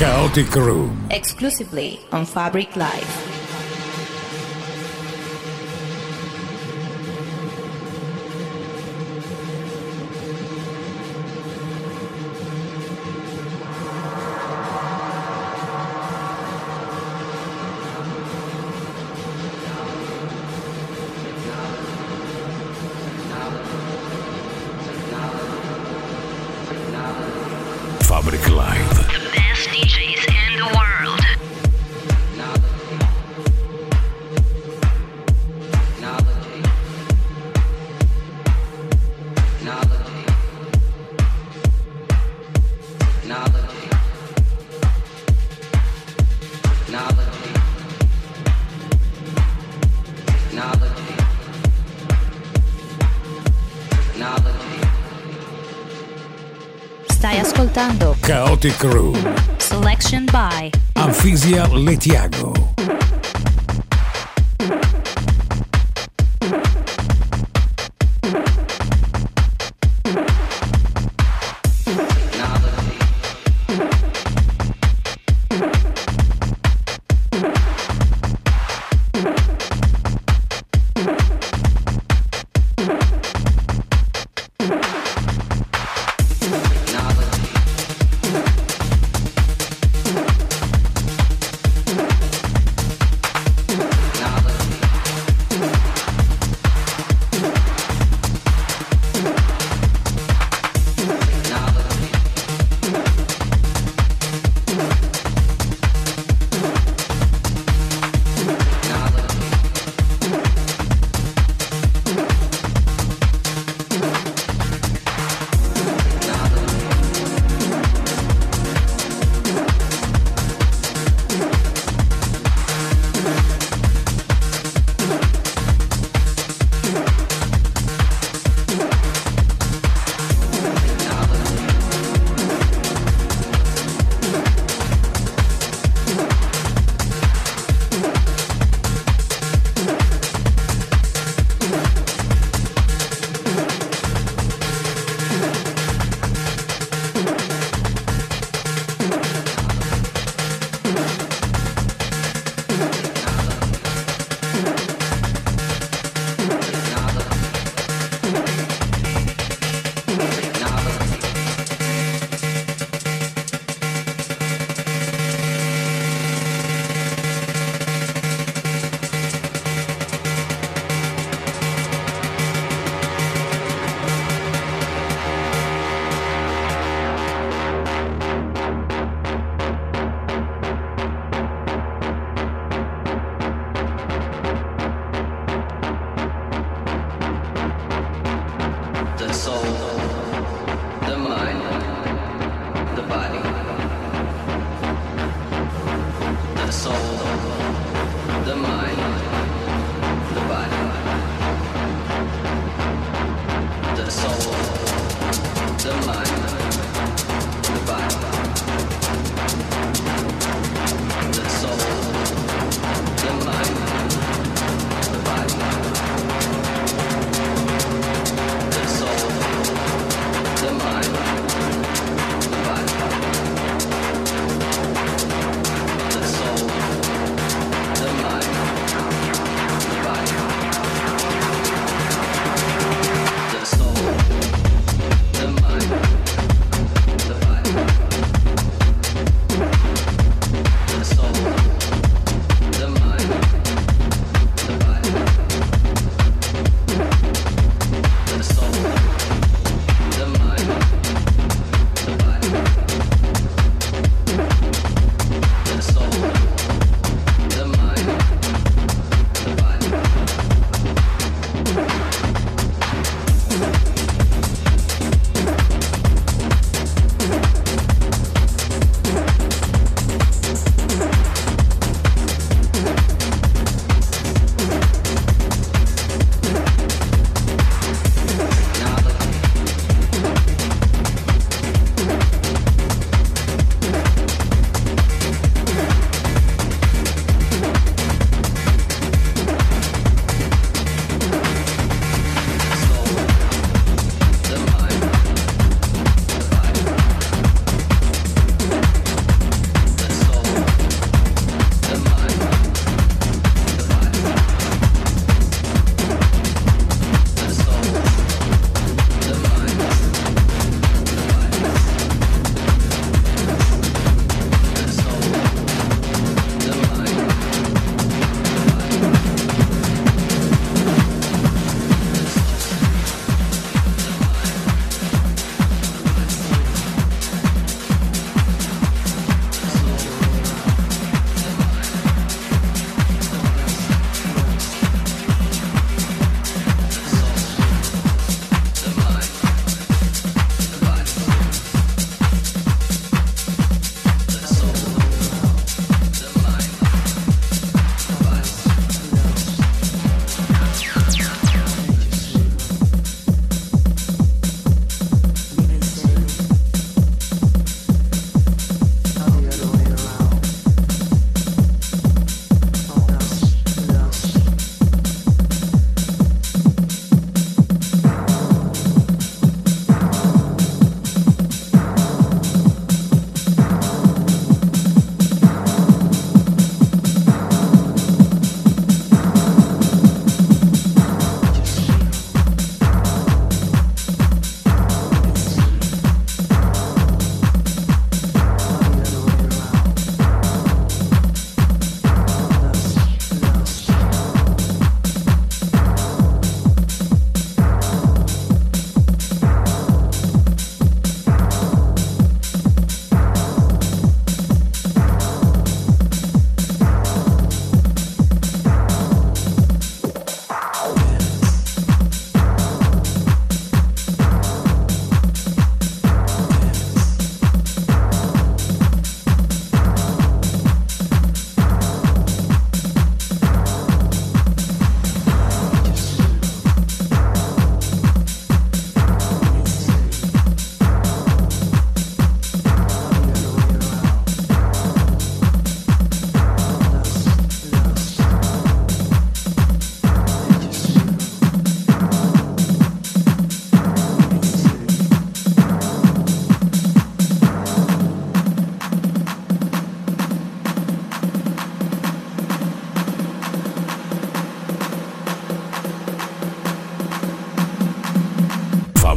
Kaotik Room. Exclusively on Fabric Live. Kaotik Room. Selection by Anfisa Letyago.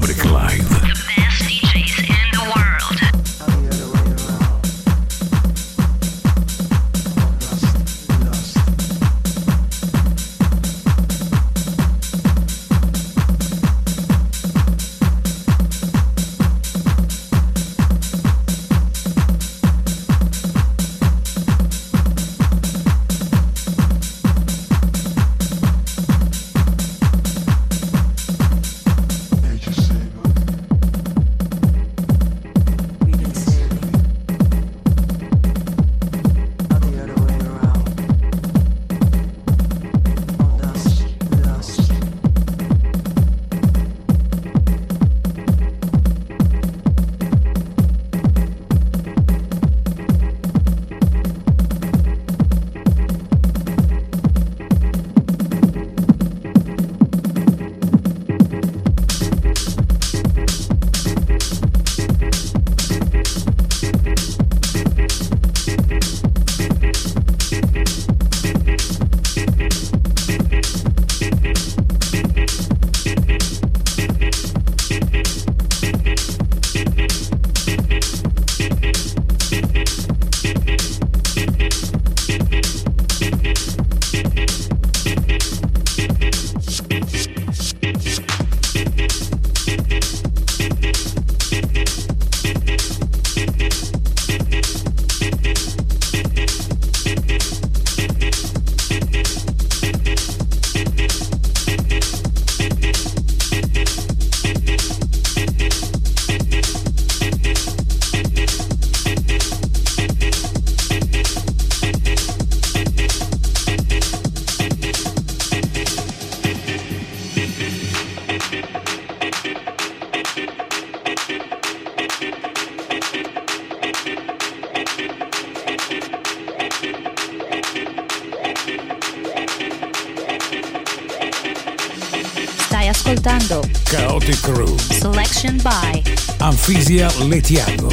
Fabric Live. Kaotik Room. Selection by Anfisa Letyago.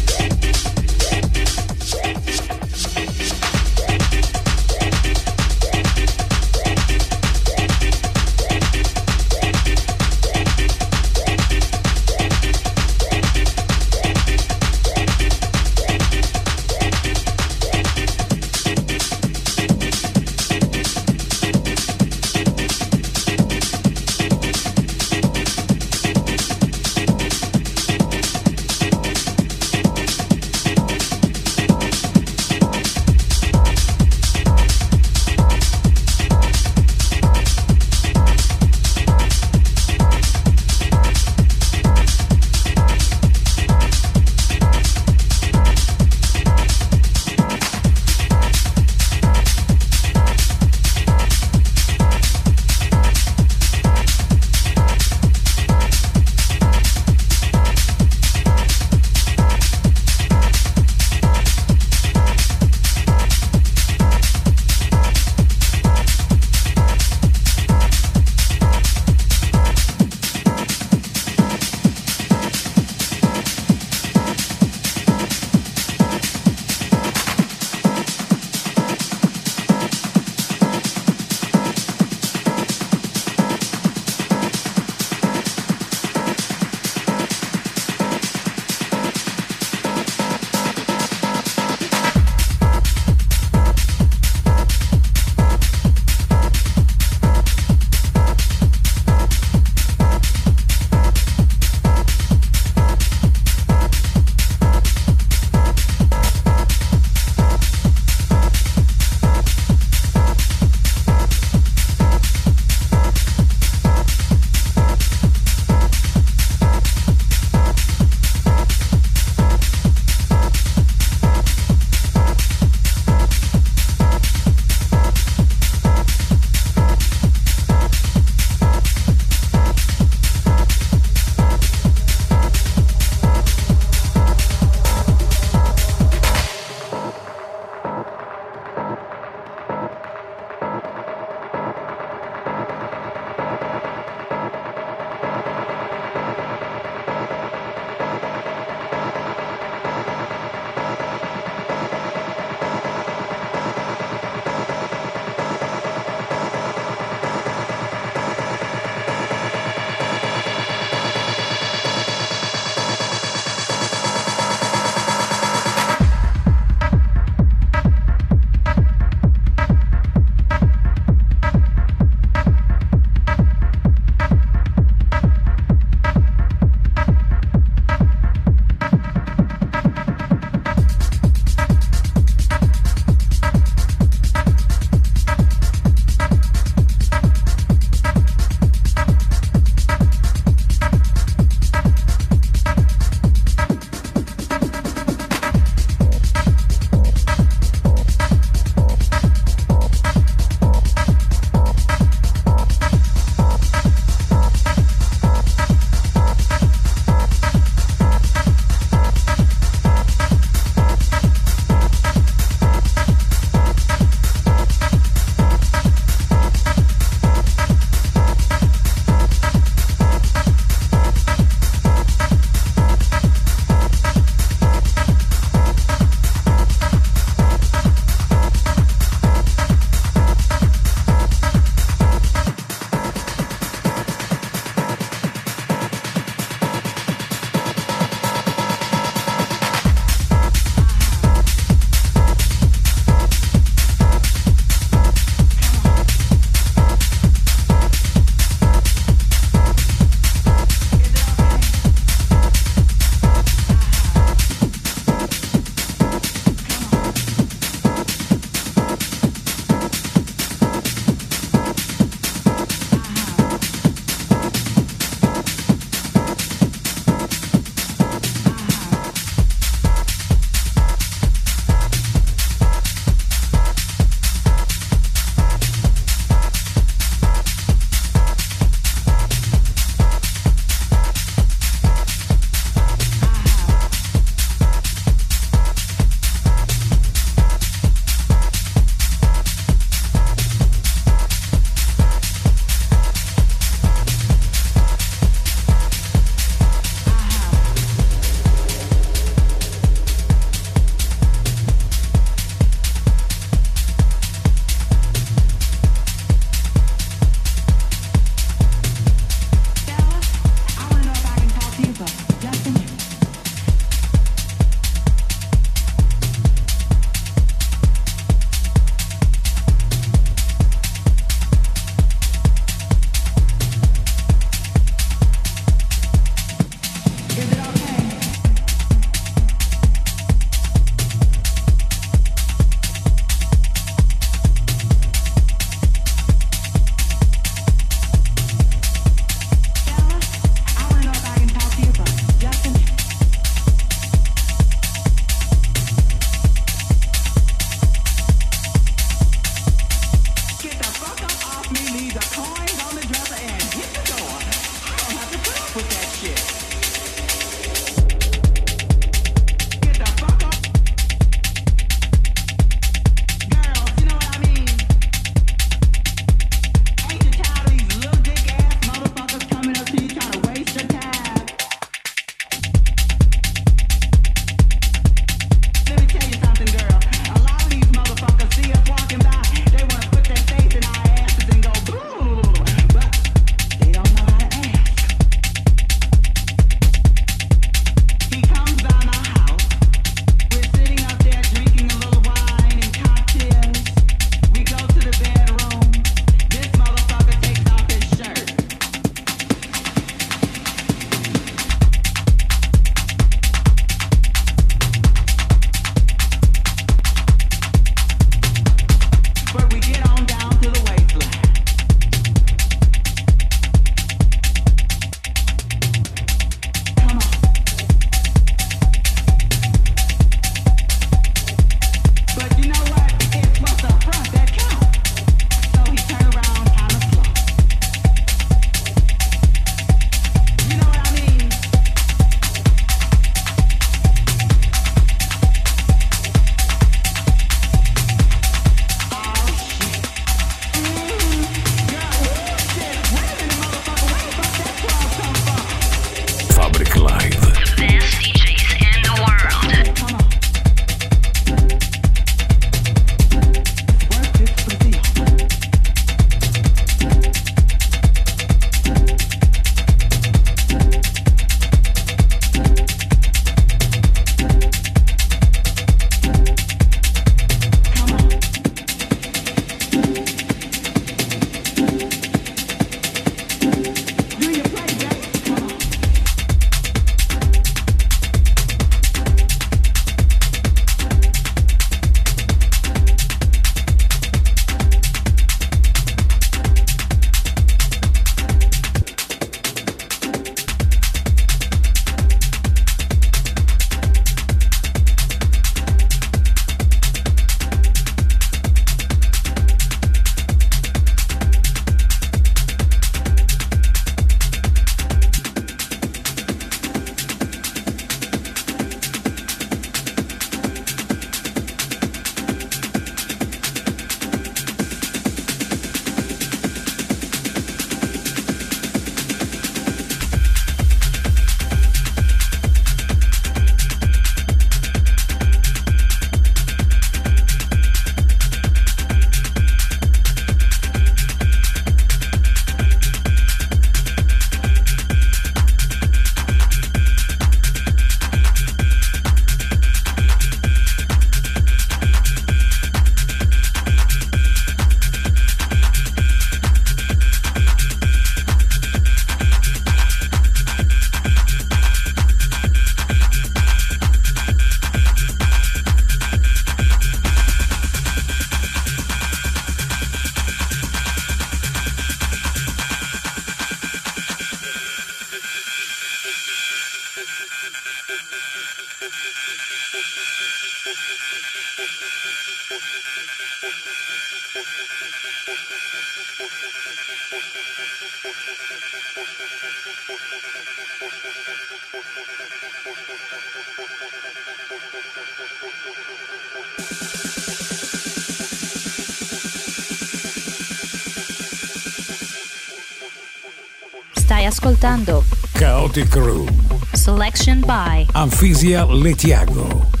Stai ascoltando Kaotik Room, selection by Anfisa Letyago.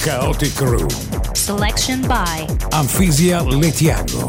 Kaotik Room. Selection by Anfisa Letyago.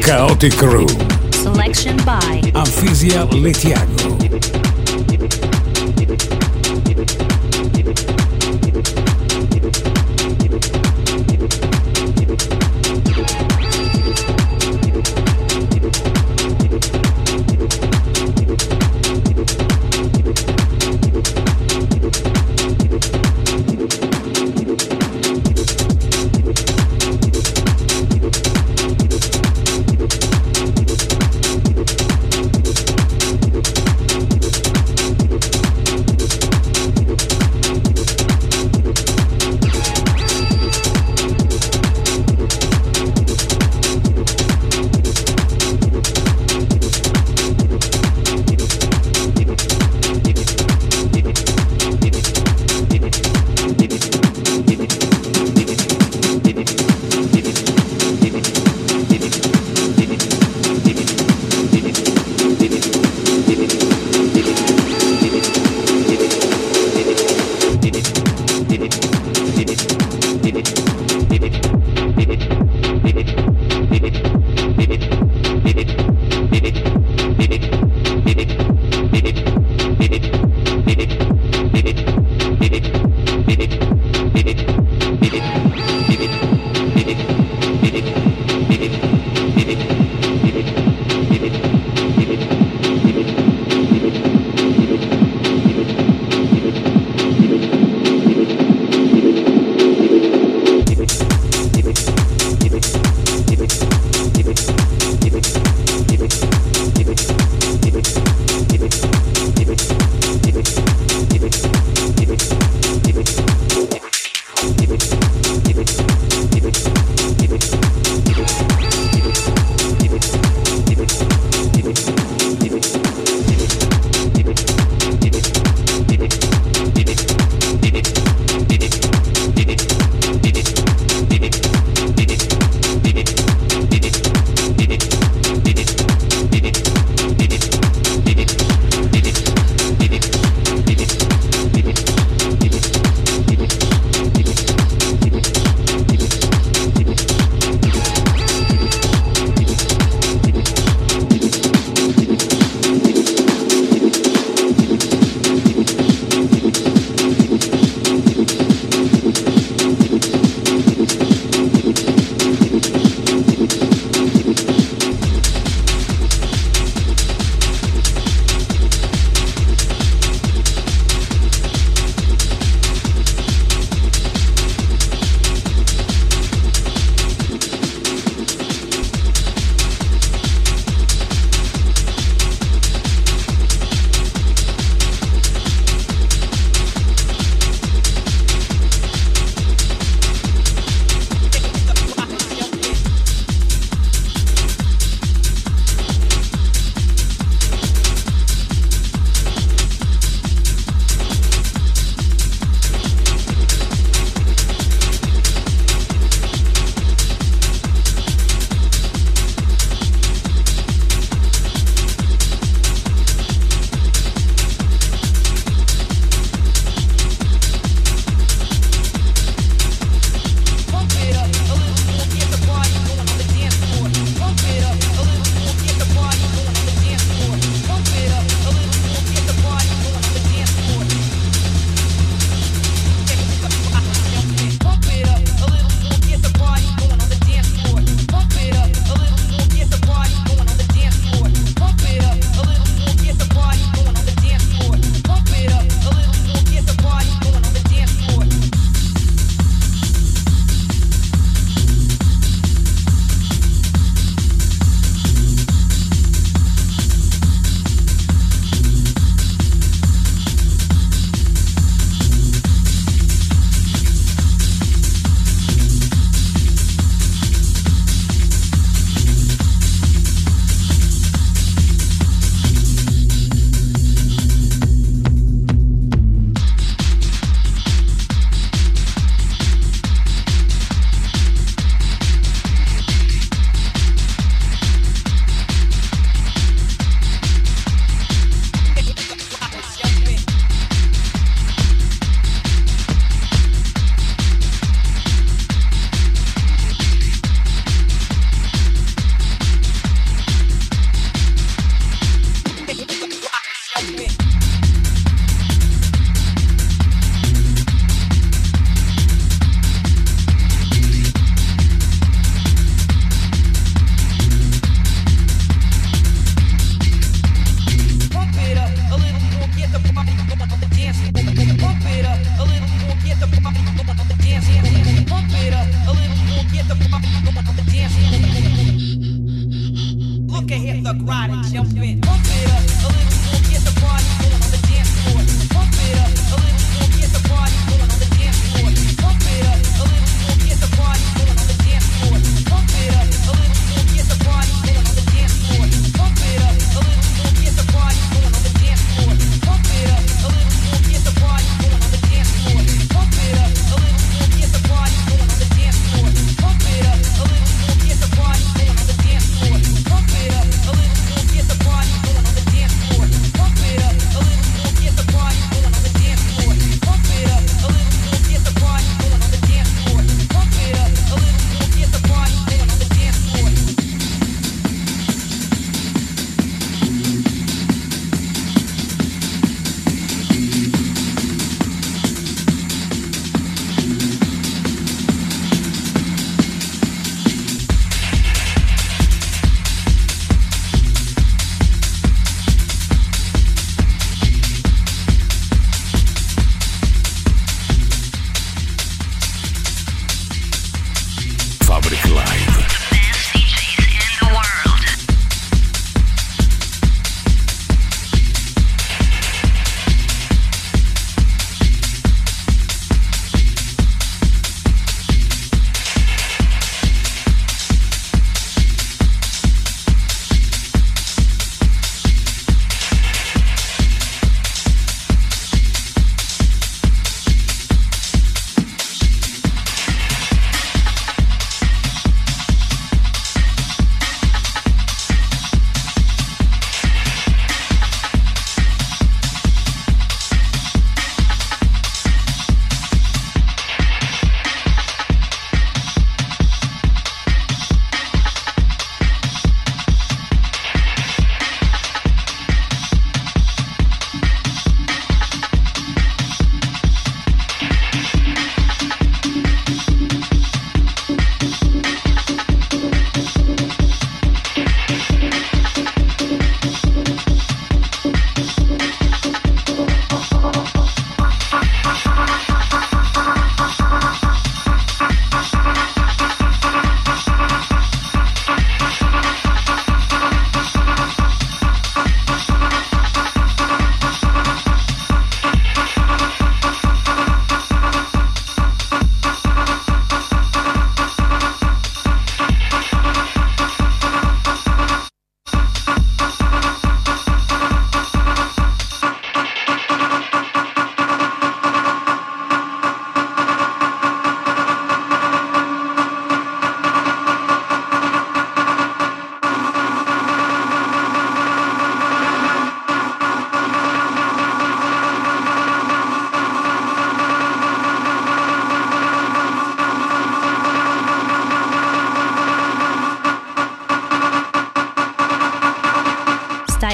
Kaotik Crew. Selection by Anfisa Letyago. truck ride and jump in. Pump it up a little more, get the party going on the dance floor. Pump it up a little more, get the party going on the dance floor. Pump it up a little more, get the party going on the dance floor. Pump it up a little more, get the party going on the dance floor. Pump it up a little more, get the party going on the dance floor. Pump it up a little more, get the party going on the dance floor. Pump it up a little more, get the party going on the dance floor. Pump it up a little more, get the party going on the dance floor. Pump it up a little more, get the party going on the dance floor. Pump it up a little more, get the party going on the dance floor. Pump it up a little more, get the party going on the dance floor. Pump it up a little more, get the party going on the dance floor.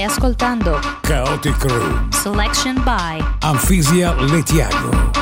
Ascoltando Kaotik Room, selection by Anfisa Letyago.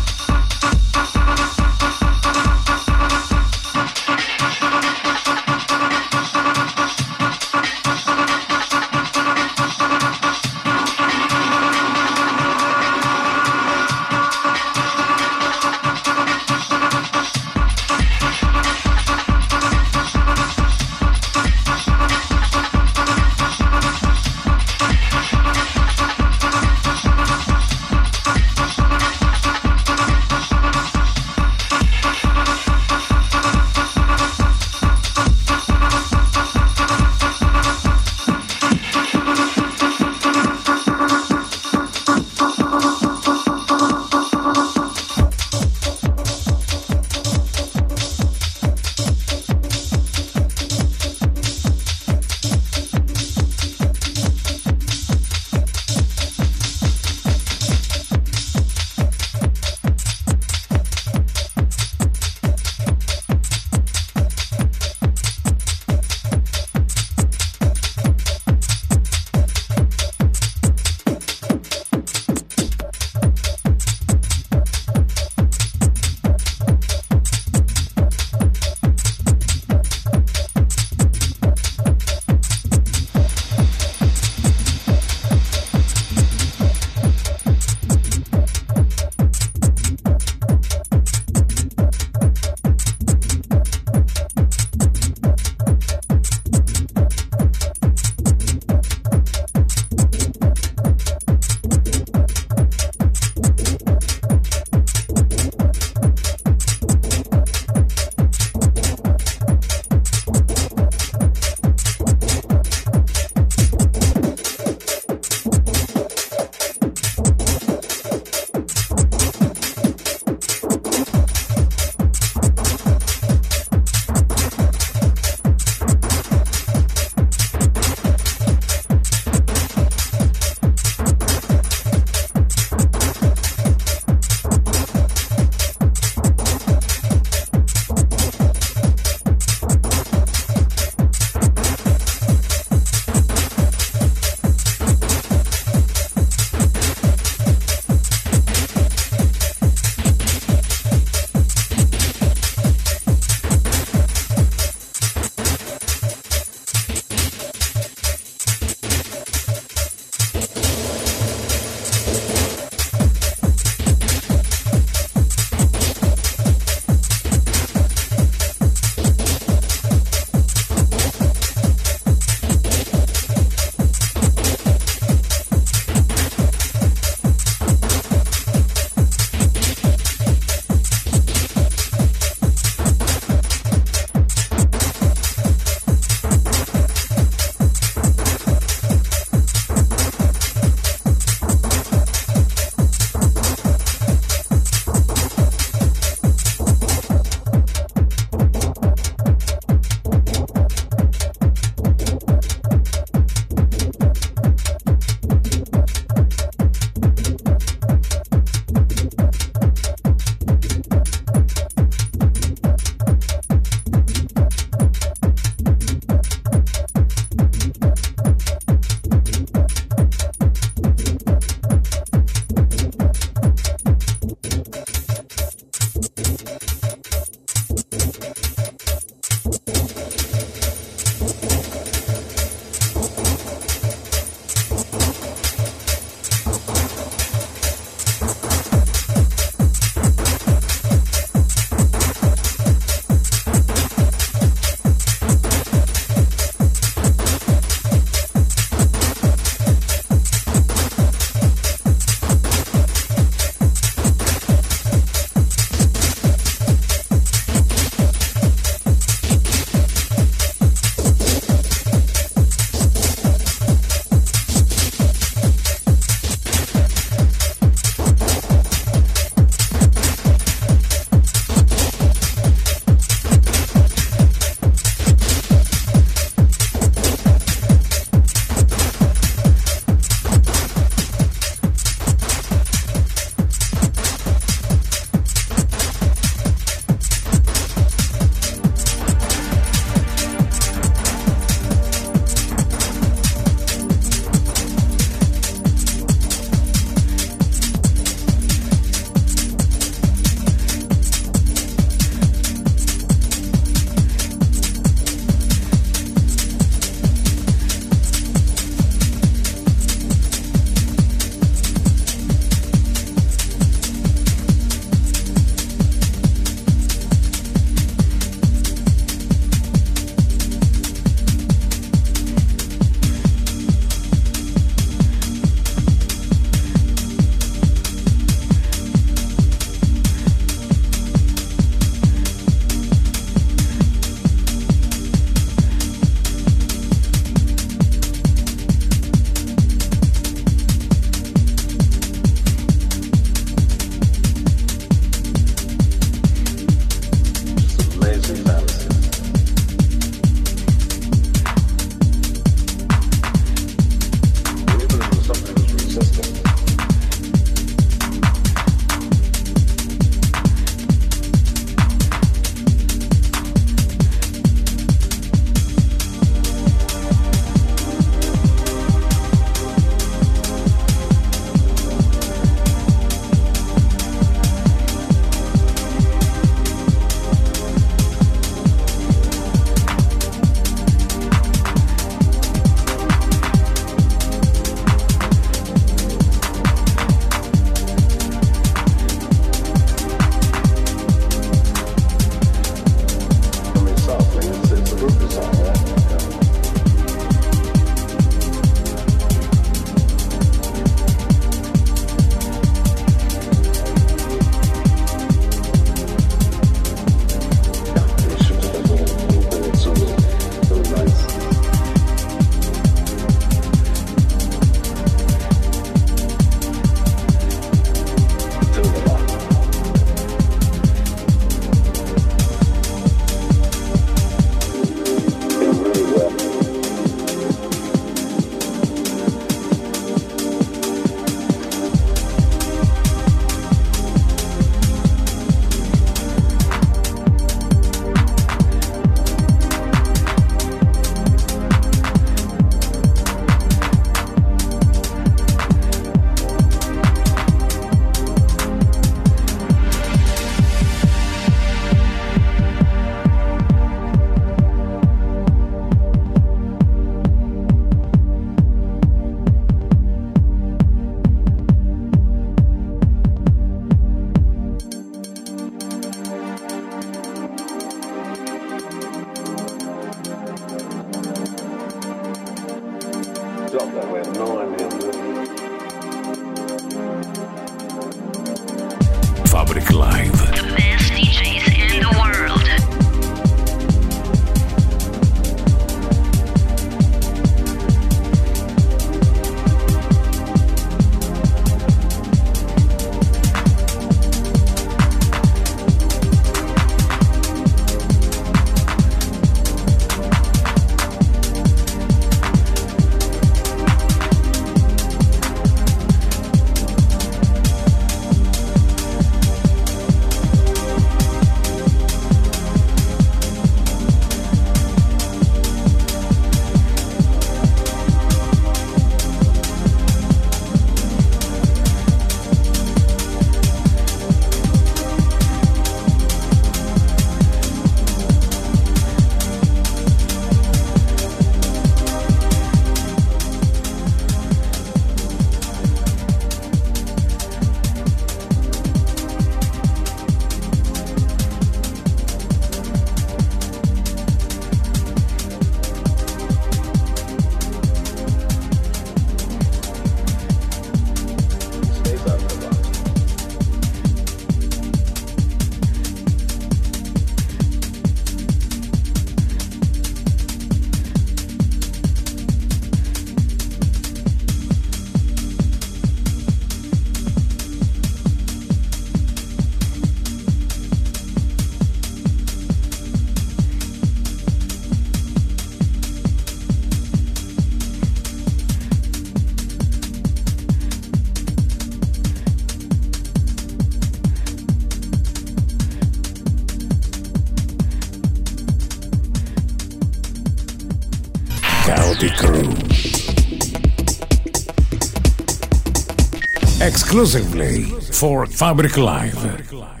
Exclusively for Fabric Live.